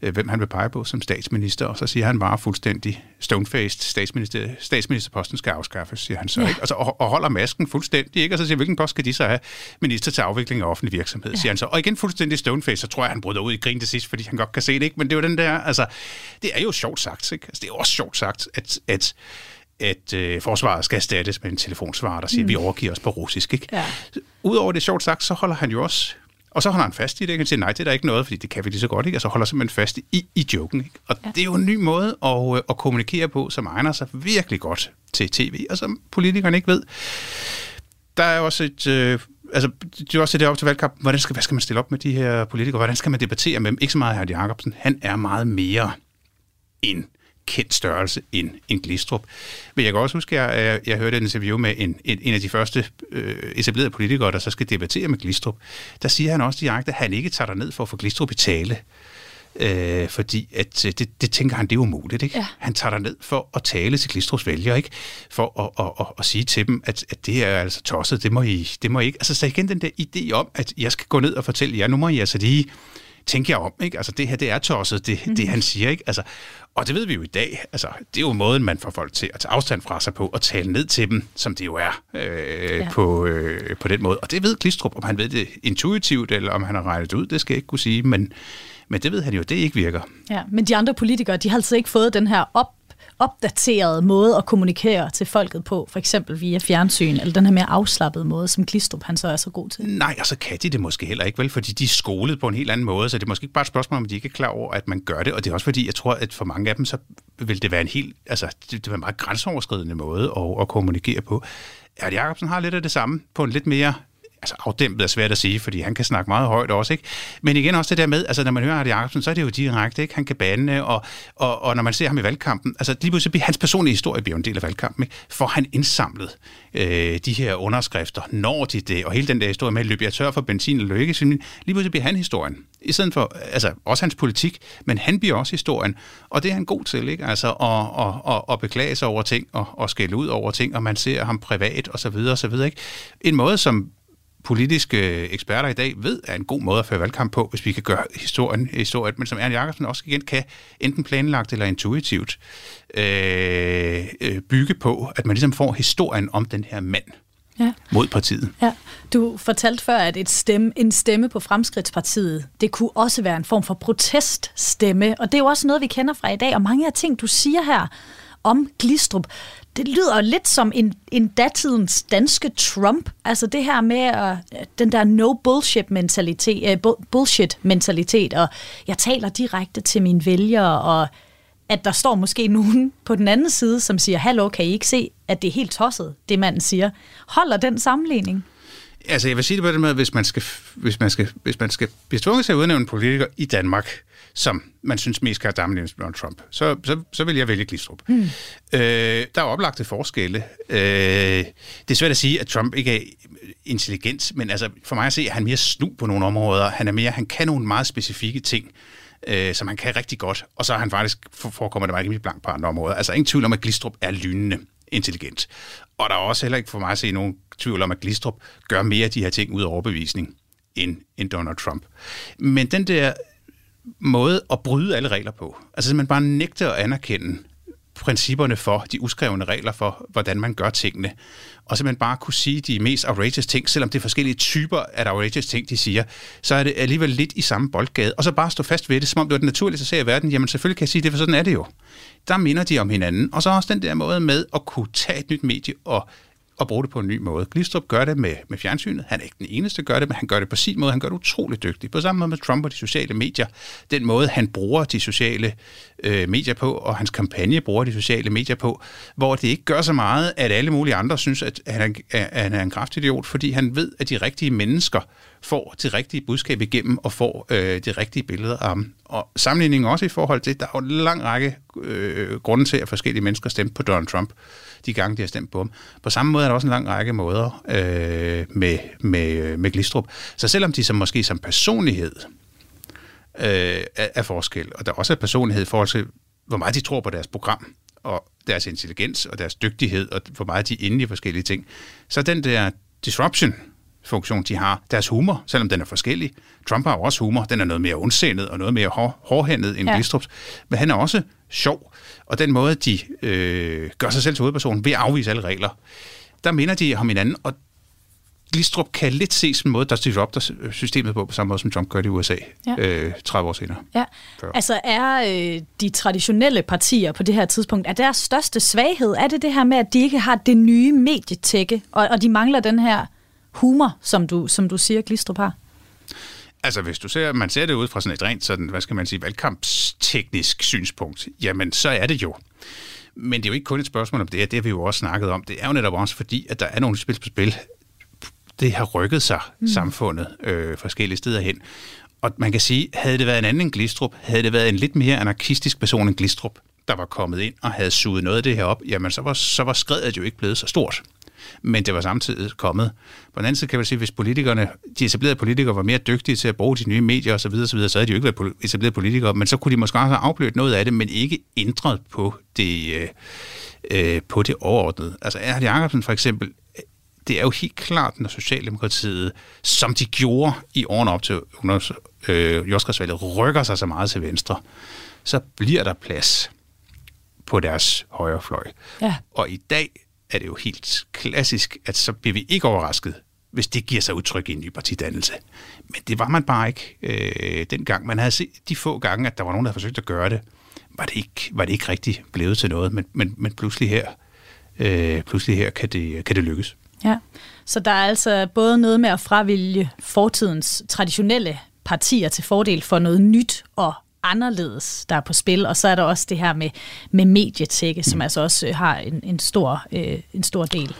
hvem han vil pege på som statsminister, og så siger han bare fuldstændig stone-faced, statsministerposten skal afskaffes, siger han så, ja. Ikke? Og holder masken fuldstændig, ikke? Og så siger hvilken post skal de så have? Minister til afvikling af offentlig virksomhed, ja. Siger han så. Og igen fuldstændig stone-faced, så tror jeg, han bryder ud i grin til sidst, fordi han godt kan se det, ikke? Men det er jo den der, altså, det er jo sjovt sagt, ikke? Altså, det er jo også sjovt sagt, at forsvaret skal erstattes med en telefonsvarer, der siger, vi overgiver os på russisk. Ikke? Ja. Udover det sjovt sagt, så holder han jo også, og så holder han fast i det, ikke? Han siger, nej, det er der ikke noget, fordi det kan vi lige så godt, ikke? Og så holder simpelthen fast i joken. Ikke? Og ja. Det er jo en ny måde at kommunikere på, som egner sig virkelig godt til tv, og som politikerne ikke ved. Der er også det er også det op til valgkampen, hvad skal man stille op med de her politikere? Hvordan skal man debattere med dem? Ikke så meget Erhard Jakobsen, han er meget mere end kendt størrelse end en Glistrup. Men jeg kan også huske, at jeg hørte et interview med en af de første etablerede politikere, der så skal debattere med Glistrup. Der siger han også direkte, at han ikke tager derned for at få Glistrup i tale. Fordi at det tænker han, det er umuligt. Ikke? Ja. Han tager derned for at tale til Glistrups vælgere, ikke? For at sige til dem, at det er altså tosset, det må I ikke. Altså så igen den der idé om, at jeg skal gå ned og fortælle jer, nu må I altså lige tænker jeg om, ikke? Altså, det her, det er tosset, det han siger, ikke? Altså, og det ved vi jo i dag. Altså, det er jo måden, man får folk til at tage afstand fra sig på, og tale ned til dem, som det jo er på den måde. Og det ved Glistrup, om han ved det intuitivt, eller om han har regnet det ud, det skal jeg ikke kunne sige, men det ved han jo, det ikke virker. Ja, men de andre politikere, de har altså ikke fået den her opdaterede måde at kommunikere til folket på, for eksempel via fjernsyn, eller den her mere afslappede måde, som Glistrup han så er så god til? Nej, og så kan de det måske heller ikke, vel? Fordi de er skolet på en helt anden måde, så det er måske ikke bare et spørgsmål, om de ikke er klar over, at man gør det, og det er også fordi, jeg tror, at for mange af dem, så vil det være en meget grænseoverskridende måde at kommunikere på. Erhard Jakobsen har lidt af det samme, på en lidt mere afdæmpet er svært at sige, fordi han kan snakke meget højt også, ikke? Men igen også det der med, når man hører Erhard Jakobsen, så er det jo direkte, ikke? Han kan bande, og når man ser ham i valgkampen, lige pludselig bliver hans personlige historie en del af valgkampen, ikke? For han indsamlet de her underskrifter, når de det, og hele den der historie med, løb jeg tør for benzin og lykke, så lige pludselig bliver han historien. I stedet for, også hans politik, men han bliver også historien, og det er han god til, ikke? At beklage sig over ting, og skælde ud over ting, og man ser ham privat, og så videre, og så videre, ikke? En måde, som politiske eksperter i dag ved, er en god måde at føre valgkamp på, hvis vi kan gøre historien, men som Erhard Jakobsen også igen kan, enten planlagt eller intuitivt, bygge på, at man ligesom får historien om den her mand mod partiet. Ja. Du fortalte før, at en stemme på Fremskridtspartiet, det kunne også være en form for proteststemme, og det er jo også noget, vi kender fra i dag, og mange af ting, du siger her om Glistrup, det lyder lidt som en datidens danske Trump. Altså det her med den der no bullshit mentalitet, og jeg taler direkte til mine vælgere, og at der står måske nogen på den anden side, som siger, hallo, kan I ikke se, at det er helt tosset, det manden siger. Holder den sammenligning? Altså jeg vil sige det på den måde, hvis man skal bestunge sig at udnævne en politiker i Danmark, som man synes mest kan have dammelignes med Trump, så vil jeg vælge Glistrup. Der er oplagte forskelle. Det er svært at sige, at Trump ikke er intelligent, men for mig at se, at han mere snu på nogle områder. Han kan nogle meget specifikke ting, som han kan rigtig godt, og så er han faktisk forekommer det meget rimelig blank på andre områder. Altså ingen tvivl om, at Glistrup er lynende intelligent. Og der er også heller ikke for mig at se nogen tvivl om, at Glistrup gør mere af de her ting ud af overbevisning end Donald Trump. Men den der måde at bryde alle regler på, man bare nægter at anerkende principperne for, de uskrevne regler for, hvordan man gør tingene, og simpelthen bare kunne sige de mest outrageous ting, selvom det er forskellige typer af outrageous ting, de siger, så er det alligevel lidt i samme boldgade, og så bare stå fast ved det, som om det var den naturlige sag i verden, jamen selvfølgelig kan jeg sige det, for sådan er det jo. Der minder de om hinanden, og så også den der måde med at kunne tage et nyt medie og bruge det på en ny måde. Glistrup gør det med fjernsynet. Han er ikke den eneste, der gør det, men han gør det på sin måde. Han gør det utroligt dygtigt. På samme måde med Trump og de sociale medier. Den måde, han bruger de sociale medier på, og hans kampagne bruger de sociale medier på, hvor det ikke gør så meget, at alle mulige andre synes, at han er en kraftidiot, fordi han ved, at de rigtige mennesker får det rigtige budskab igennem og får de rigtige billeder af ham. Og sammenligningen også i forhold til, der er jo en lang række grunde til, at forskellige mennesker stemte på Donald Trump, de gange de har stemt på ham. På samme måde er der også en lang række måder med Glistrup. Så selvom de som personlighed er forskel, og der også er personlighed i forhold til, hvor meget de tror på deres program, og deres intelligens, og deres dygtighed, og hvor meget de er inde i forskellige ting, så den der disruption-funktion, de har. Deres humor, selvom den er forskellig. Trump har også humor. Den er noget mere ondsindet og noget mere hårdhændet end Glistrups. Men han er også sjov. Og den måde, de gør sig selv til hovedpersonen ved at afvise alle regler, der minder de om hinanden, og Glistrup kan lidt se som en måde, der disrupter systemet på samme måde, som Trump gør det i USA 30 år senere. Ja. Altså er de traditionelle partier på det her tidspunkt, er deres største svaghed, er det her med, at de ikke har det nye medietække, og de mangler den her humor, som du siger, Glistrup har? Altså hvis du ser, man ser det ud fra sådan et rent sådan, hvad skal man sige, valgkampsteknisk synspunkt, jamen så er det jo. Men det er jo ikke kun et spørgsmål om det, og det har vi jo også snakket om. Det er jo netop også fordi, at der er nogle spil på spil. Det har rykket sig, samfundet, forskellige steder hen. Og man kan sige, havde det været en anden end Glistrup, havde det været en lidt mere anarkistisk person end Glistrup, der var kommet ind og havde suget noget af det her op, jamen så var skredet jo ikke blevet så stort. Men det var samtidig kommet. På den anden side kan man sige, at hvis politikerne, de etablerede politikere var mere dygtige til at bruge de nye medier osv., så havde de jo ikke været etablerede politikere, men så kunne de måske også have afblødt noget af det, men ikke ændret på det overordnede. Altså Erhard Jakobsen for eksempel, det er jo helt klart, når Socialdemokratiet, som de gjorde i årene op til Jordskredsvalget, rykker sig så meget til venstre, så bliver der plads på deres højre fløj. Ja. Og i dag er det jo helt klassisk, at så bliver vi ikke overrasket, hvis det giver sig udtryk i en ny partidannelse. Men det var man bare ikke dengang. Man havde set de få gange, at der var nogen, der havde forsøgt at gøre det, var det ikke rigtig blevet til noget, men pludselig her kan det lykkes. Ja, så der er altså både noget med at fravilge fortidens traditionelle partier til fordel for noget nyt og anderledes, der er på spil, og så er der også det her med medietække, som altså også har en stor del.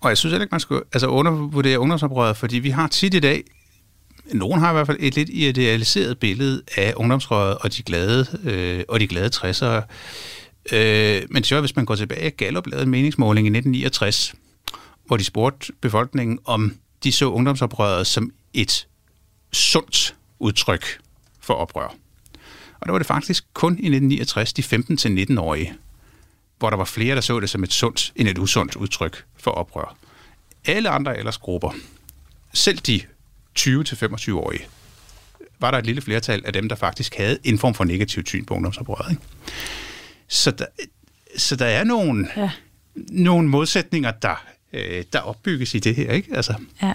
Og jeg synes heller ikke, man skulle undervurdere ungdomsoprøret, fordi vi har tit i dag, nogen har i hvert fald et lidt idealiseret billede af ungdomsoprøret og de glade 60'ere. Men så hvis man går tilbage, Gallup lavede en meningsmåling i 1969, hvor de spurgte befolkningen, om de så ungdomsoprøret som et sundt udtryk for oprør. Og der var det faktisk kun i 1969 de 15-19-årige, hvor der var flere, der så det som et sundt end et usundt udtryk for oprør. Alle andre aldersgrupper, selv de 20-25-årige, var der et lille flertal af dem, der faktisk havde en form for negativt syn på ungdomsoprøret. Ikke? Så der er nogle modsætninger, der opbygges i det her, ikke? Altså. Ja.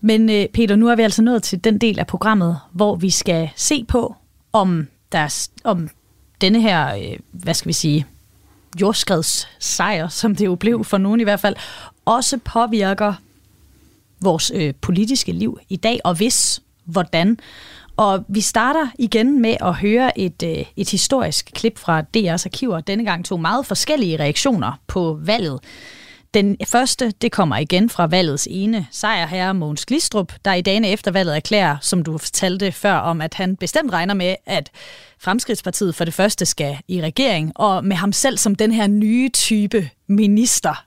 Men Peter, nu er vi altså nået til den del af programmet, hvor vi skal se på, om denne her, hvad skal vi sige, jordskredssejr, som det jo blev for nogen i hvert fald, også påvirker vores politiske liv i dag, og hvis, hvordan. Og vi starter igen med at høre et historisk klip fra DR's arkiver. Denne gang tog meget forskellige reaktioner på valget. Den første, det kommer igen fra valgets ene sejrherre, Mogens Glistrup, der i dagene efter valget erklærer, som du fortalte før, om at han bestemt regner med, at Fremskridtspartiet for det første skal i regering, og med ham selv som den her nye type minister.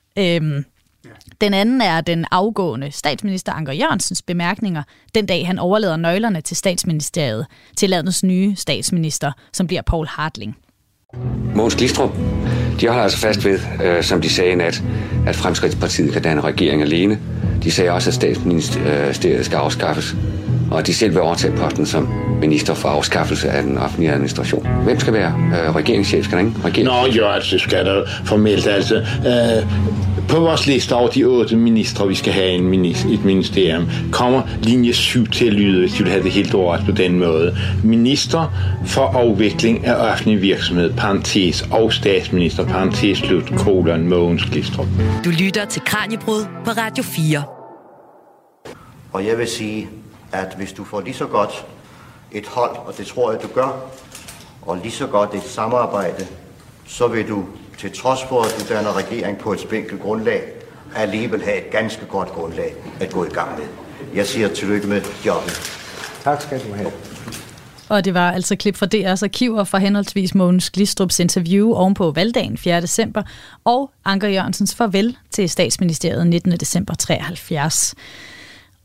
Den anden er den afgående statsminister Anker Jørgensens bemærkninger, den dag han overlader nøglerne til statsministeriet, til landets nye statsminister, som bliver Poul Hartling. Mogens Glistrup, de holder altså fast ved, som de sagde i nat, at Fremskridtspartiet kan danne regering alene. De sagde også, at statsministeriet skal afskaffes, og at de selv vil overtage posten som minister for afskaffelse af den offentlige administration. Hvem skal være regeringschef? Skal der ingen regering? Nå, jo, altså skal der formelt altså. På vores liste over de 8 ministre, vi skal have et ministerium, kommer linje 7 til at lyde, hvis de vil have det helt ordret på den måde. Minister for afvikling af offentlig virksomhed, parentes, og statsminister, parentes, slut, kolon, Mogens Glistrup. Du lytter til Kraniebrud på Radio 4. Og jeg vil sige, at hvis du får lige så godt et hold, og det tror jeg, du gør, og lige så godt et samarbejde, så vil du, til trods for, at du danner regering på et spinkelt grundlag, alligevel have et ganske godt grundlag at gå i gang med. Jeg siger tillykke med jobbet. Tak skal du have. Og det var altså klip fra DR's arkiver fra henholdsvis Mogens Glistrups interview ovenpå valgdagen 4. december og Anker Jørgensens farvel til statsministeriet 19. december 73.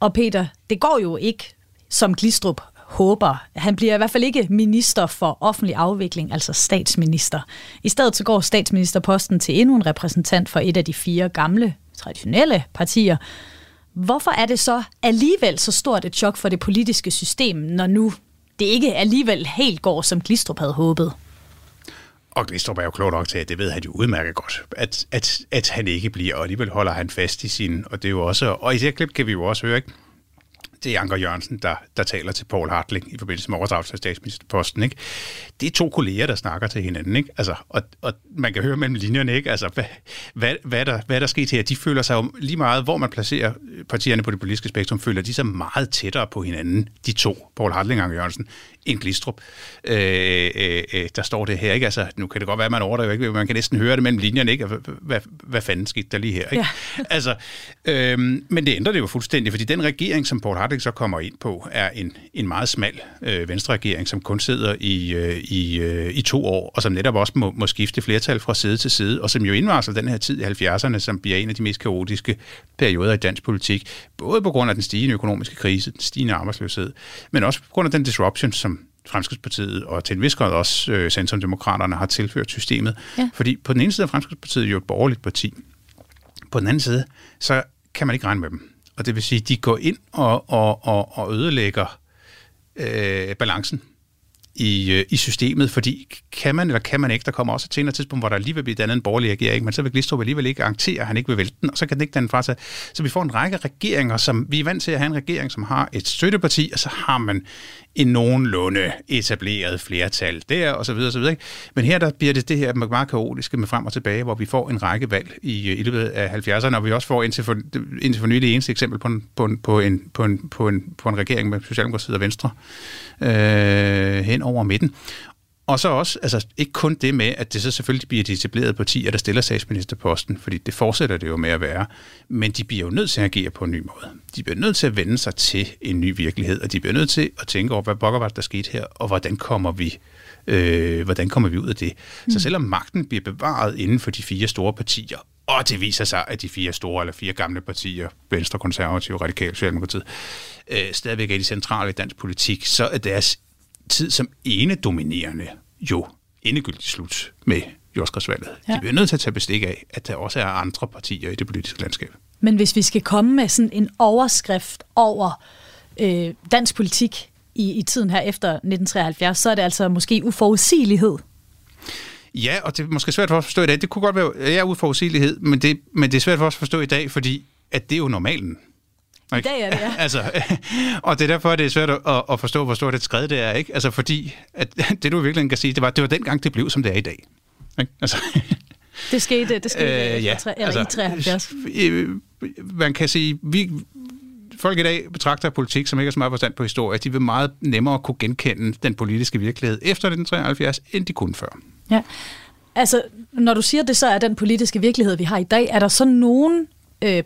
Og Peter, det går jo ikke, som Glistrup håber. Han bliver i hvert fald ikke minister for offentlig afvikling, altså statsminister. I stedet så går statsministerposten til endnu en repræsentant for et af de 4 gamle, traditionelle partier, Hvorfor er det så alligevel så stort et chok for det politiske system, når nu det ikke alligevel helt går, som Glistrup havde håbet? Og Glistrup er jo klog nok til, at det ved han jo udmærket godt, at han ikke bliver, og alligevel holder han fast i sin, og det er jo også, og i det her klip kan vi jo også høre, ikke? Det er Anker Jørgensen, der taler til Poul Hartling i forbindelse med overdragelsen af statsministerposten, ikke? Det er to kolleger, der snakker til hinanden, ikke? Altså, og man kan høre mellem linjerne, ikke? Altså, hvad der sker her? De føler sig jo lige meget, hvor man placerer partierne på det politiske spektrum, føler de sig meget tættere på hinanden, de to, Poul Hartling og Anker Jørgensen, end Glistrup. Der står det her, ikke? Altså, nu kan det godt være, at man overdriver, ikke? Man kan næsten høre det mellem linjerne, ikke? Hvad fanden skete der lige her, ikke? Ja. Altså, men det ændrer det jo fuldstændig, fordi den regering, som Poul Hartling så kommer ind på, er en meget smal venstreregering, som kun sidder i 2 år, og som netop også må skifte flertal fra side til side, og som jo indvarsler den her tid i 70'erne, som bliver en af de mest kaotiske perioder i dansk politik, både på grund af den stigende økonomiske krise, den stigende arbejdsløshed, men også på grund af den disruption, som Fremskridtspartiet og til en vis grad også Centrumdemokraterne har tilført systemet. Ja. Fordi på den ene side er Fremskridtspartiet jo et borgerligt parti. På den anden side, så kan man ikke regne med dem. Og det vil sige, at de går ind og ødelægger balancen i systemet, fordi kan man eller kan man ikke, der kommer også et senere tidspunkt, hvor der alligevel bliver dannet en borgerlig regering, men så vil Glistrup alligevel ikke garantere, at han ikke vil vælte den, og så kan den ikke danne fra sig. Så vi får en række regeringer, som vi er vant til at have en regering, som har et støtteparti, og så har man en nogenlunde etableret flertal der, og så videre, og så videre. Ikke? Men her der bliver det her meget kaotiske med frem og tilbage, hvor vi får en række valg i løbet af 70'erne, og vi også får indtil for nylig eneste eksempel på en regering med Socialdemokratiet og Venstre hen over midten. Og så også, altså ikke kun det med, at det så selvfølgelig bliver de etablerede partier, der stiller statsministerposten, fordi det fortsætter det jo med at være, men de bliver jo nødt til at agere på en ny måde. De bliver nødt til at vende sig til en ny virkelighed, og de bliver nødt til at tænke over, hvad pokker var der skete her, og hvordan kommer vi ud af det? Mm. Så selvom magten bliver bevaret inden for de 4 store partier, og det viser sig, at de 4 gamle partier, Venstre, Konservative, Radikale, Socialdemokratiet, stadigvæk er de centrale i dansk politik, så er deres tid som ene dominerende jo endegyldigt slut med jordskredsvalget. Ja. De bliver nødt til at tage bestik af, at der også er andre partier i det politiske landskab. Men hvis vi skal komme med sådan en overskrift over dansk politik i tiden her efter 1973, så er det altså måske uforudsigelighed. Ja, og det er måske svært for os at forstå i dag. Det kunne godt være uforudsigelighed, men det er svært for os at forstå i dag, fordi at det er jo normalen. Okay. I dag er det, ja. Altså, og det er derfor, det er svært at forstå, hvor stort et skred det er, ikke? Altså, fordi at det, du virkelig kan sige, det var dengang, det blev, som det er i dag. Ikke? Altså. Det skete i 73. Man kan sige, folk i dag betragter politik, som ikke er så meget forstand på historie, de vil meget nemmere kunne genkende den politiske virkelighed efter 1973, end de kunne før. Ja, altså, når du siger det, så er den politiske virkelighed, vi har i dag, er der så nogen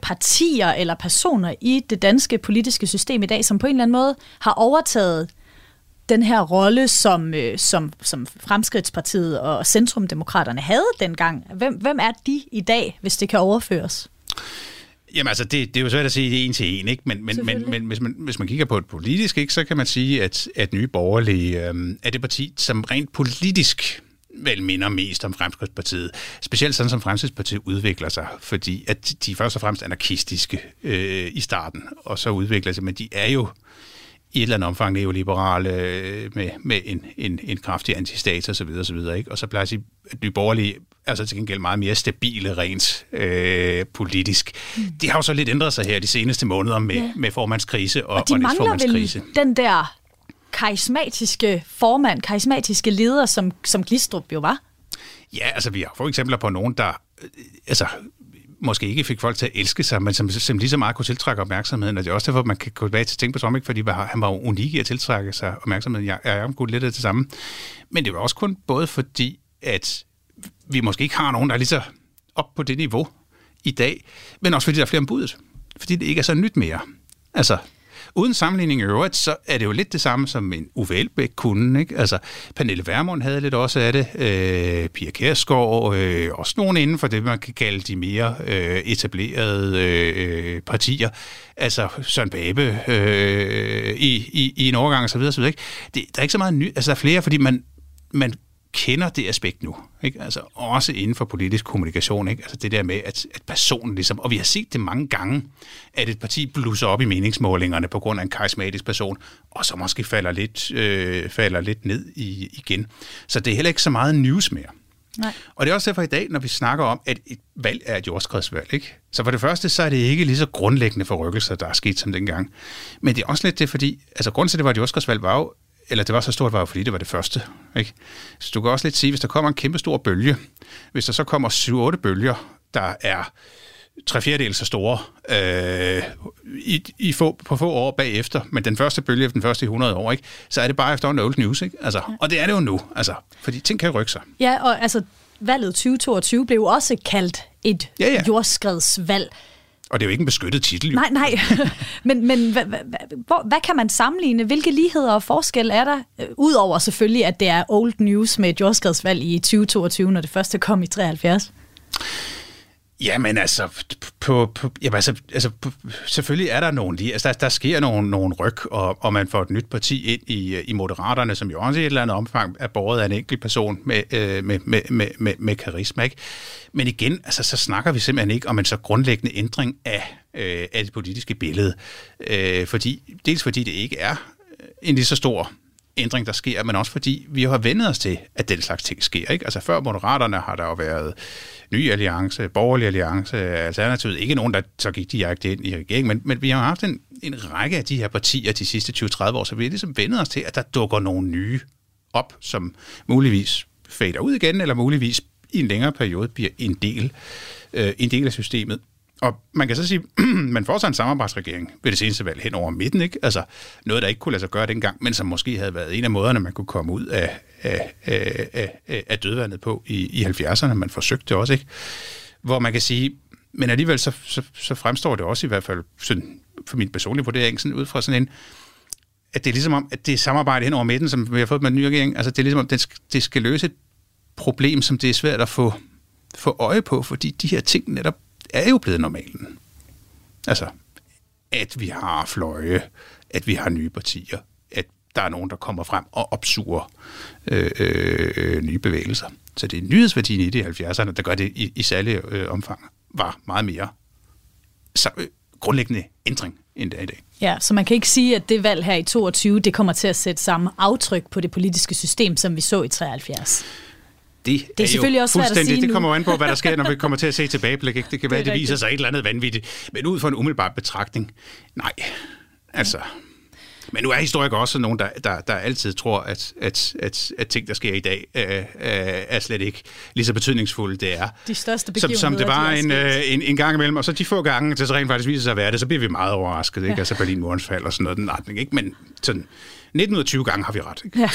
partier eller personer i det danske politiske system i dag, som på en eller anden måde har overtaget den her rolle, som Fremskridtspartiet og Centrumdemokraterne havde dengang. Hvem er de i dag, hvis det kan overføres? Jamen altså, det er jo svært at sige, det er en til en, ikke? Men hvis man kigger på et politisk, ikke, så kan man sige, at Nye Borgerlige er det parti, som rent politisk vel minder mest om Fremskridtspartiet. Specielt sådan, som Fremskridtspartiet udvikler sig, fordi at de først og fremmest anarkistiske i starten, og så udvikler sig, men de er jo i et eller andet omfang neoliberale med en kraftig antistat og så videre, og så videre, ikke? Og så plejer jeg at sige, at Nye Borgerlige er så til gengæld meget mere stabile rent politisk. Mm. Det har jo så lidt ændret sig her de seneste måneder med formandskrise og næstformandskrise. Og de mangler vel den der karismatiske formand, karismatiske leder, som Glistrup jo var? Ja, altså vi har for eksempel på nogen, der måske ikke fik folk til at elske sig, men som lige så meget kunne tiltrække opmærksomheden, og det er også derfor, man kan gå tilbage til at tænke på Trump, ikke? Fordi han var unik i at tiltrække sig opmærksomheden. Jeg er lidt af det samme. Men det var også kun både fordi, at vi måske ikke har nogen, der er lige så op på det niveau i dag, men også fordi der er flere om budet. Fordi det ikke er så nyt mere. Altså, uden sammenligning i øvrigt, så er det jo lidt det samme som en Uffe Elbæk kunne, ikke? Altså, Pernille Vermund havde lidt også af det, Pia Kjærsgaard, også nogen inden for det, man kan kalde de mere etablerede partier, altså Søren Pape i en overgang og så videre, ikke? Der er ikke så meget nyt, altså der er flere, fordi man kender det aspekt nu, ikke? Altså også inden for politisk kommunikation, ikke? Altså det der med, at personen ligesom, og vi har set det mange gange, at et parti blusser op i meningsmålingerne på grund af en karismatisk person, og så måske falder lidt ned igen. Så det er heller ikke så meget news mere. Nej. Og det er også derfor i dag, når vi snakker om, at et valg er et jordskredsvalg, ikke? Så for det første, så er det ikke lige så grundlæggende forrykkelser, der er sket som dengang. Men det er også lidt det, fordi, altså grunden til, at det var et jordskredsvalg, var jo, eller det var så stort, var jo fordi det var det første, ikke? Så du kan også lidt sige, hvis der kommer en kæmpe stor bølge, hvis der så kommer 7-8 bølger, der er 3/4 så store på få år bagefter, men den første bølge efter den første i 100 år, ikke? Så er det bare efter en old news, ikke? Altså, ja. Og det er det jo nu, altså, fordi ting kan rykke sig. Ja, og altså valget 2022 blev også kaldt et jordskredsvalg. Og det er jo ikke en beskyttet titel, jo. Nej. Men hvad kan man sammenligne? Hvilke ligheder og forskelle er der? Udover selvfølgelig, at det er old news med et jordskredsvalg i 2022, når det første kom i 73. Jamen altså, selvfølgelig er der nogle, altså der sker nogle ryk, og man får et nyt parti ind i Moderaterne, som jo også i et eller andet omfang er båret af en enkelt person med karisma, ikke? Men igen, altså så snakker vi simpelthen ikke om en så grundlæggende ændring af det politiske billede, fordi det ikke er en lige så stor ændring, der sker, men også fordi vi har vendt os til, at den slags ting sker, ikke? Altså før Moderaterne har der jo været Ny Alliance, Borgerlig Alliance, Alternativet, ikke nogen, der så gik direkte ind i regeringen, men vi har haft en række af de her partier de sidste 20-30 år, så vi har ligesom vendt os til, at der dukker nogle nye op, som muligvis fader ud igen, eller muligvis i en længere periode bliver en del af systemet. Og man kan så sige, man får så en samarbejdsregering ved det seneste valg hen over midten, ikke? Altså noget, der ikke kunne lade sig gøre dengang, men som måske havde været en af måderne, man kunne komme ud af dødvandet på i 70'erne. Man forsøgte det også, ikke? Hvor man kan sige, men alligevel så fremstår det også i hvert fald sådan, for min personlige vurdering, sådan ud fra sådan en, at det er ligesom om, at det samarbejde hen over midten, som vi har fået med den nye regering, altså det er ligesom om, det skal løse et problem, som det er svært at få øje på, fordi de her ting netop er jo blevet normalen. Altså, at vi har fløje, at vi har nye partier, at der er nogen, der kommer frem og opsuger nye bevægelser. Så det er nyhedsværdien i de 70'erne, der gør det i særlig omfang, var meget mere grundlæggende ændring, end det er i dag. Ja, så man kan ikke sige, at det valg her i 22, det kommer til at sætte samme aftryk på det politiske system, som vi så i 73. Det er selvfølgelig også fuldstændig, svært at sige det kommer jo an på, hvad der sker, når vi kommer til at se tilbageblik. Ikke? Det kan være, at det viser sig et eller andet vanvittigt. Men ud fra en umiddelbar betragtning, nej. Altså. Men nu er historikere også nogen, der altid tror, at ting, der sker i dag, er slet ikke lige så betydningsfulde, det er. De største begivenheder, som det var en gang imellem. Og så de få gange, til så rent faktisk viser sig at være det, så bliver vi meget overrasket. Ikke? Ja. Altså Berlinmurens fald og sådan noget, den retning. Ikke? Men sådan 19 ud af 20 gange har vi ret. Ikke? Ja.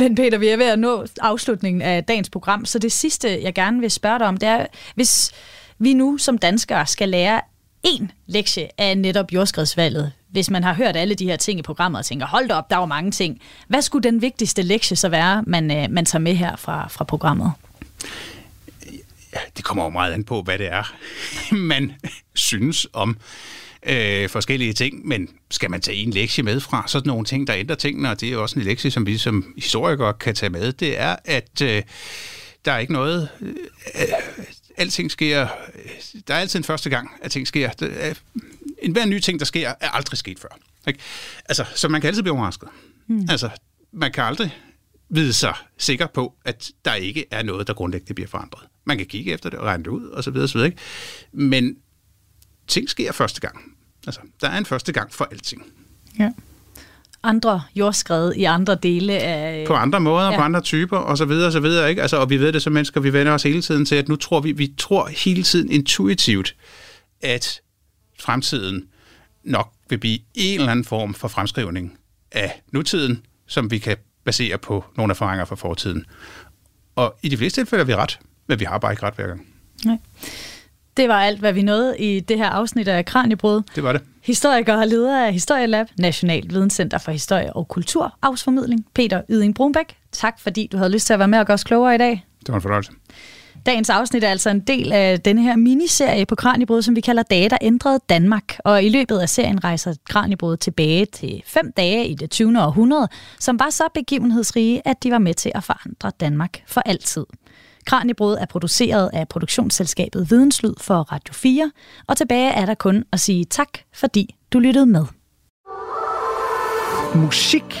Men Peter, vi er ved at nå afslutningen af dagens program, så det sidste, jeg gerne vil spørge dig om, det er, hvis vi nu som danskere skal lære én lektie af netop jordskredsvalget, hvis man har hørt alle de her ting i programmet og tænker, hold da op, der er jo mange ting. Hvad skulle den vigtigste lektie så være, man tager med her fra programmet? Ja, det kommer jo meget an på, hvad det er, man synes om forskellige ting, men skal man tage en lektie med fra sådan nogle ting, der ændrer tingene, og det er jo også en lektie, som vi som historikere kan tage med, det er, at der er ikke noget, alting sker, der er altid en første gang, at ting sker. Enhver ny ting, der sker, er aldrig sket før. Ikke? Altså, så man kan altid blive overrasket. Altså, man kan aldrig vide sig sikker på, at der ikke er noget, der grundlæggende bliver forandret. Man kan kigge efter det og regne det ud, og så videre, så videre, ikke? Men ting sker første gang. Altså, der er en første gang for alting. Ja. Andre jordskred i andre dele af... På andre måder, på andre typer, og så videre, og så videre, ikke? Altså, og vi ved det som mennesker, vi vender os hele tiden til, at nu tror vi tror hele tiden intuitivt, at fremtiden nok vil blive en eller anden form for fremskrivning af nutiden, som vi kan basere på nogle erfaringer fra fortiden. Og i de fleste tilfælde er vi ret, men vi har bare ikke ret hver gang. Nej. Det var alt, hvad vi nåede i det her afsnit af Kraniebrud. Det var det. Historiker og leder af HistorieLab, National Videnscenter for Historie og Kultur, Avsformidling, Peter Yding Brunbech. Tak, fordi du havde lyst til at være med og gøre os klogere i dag. Det var en fornøjelse. Dagens afsnit er altså en del af denne her miniserie på Kraniebrud, som vi kalder Dage, der ændrede Danmark. Og i løbet af serien rejser Kraniebrud tilbage til 5 dage i det 20. århundrede, som var så begivenhedsrige, at de var med til at forandre Danmark for altid. Kraniebrud er produceret af produktionsselskabet Videnslyd for Radio 4, og tilbage er der kun at sige tak, fordi du lyttede med. Musik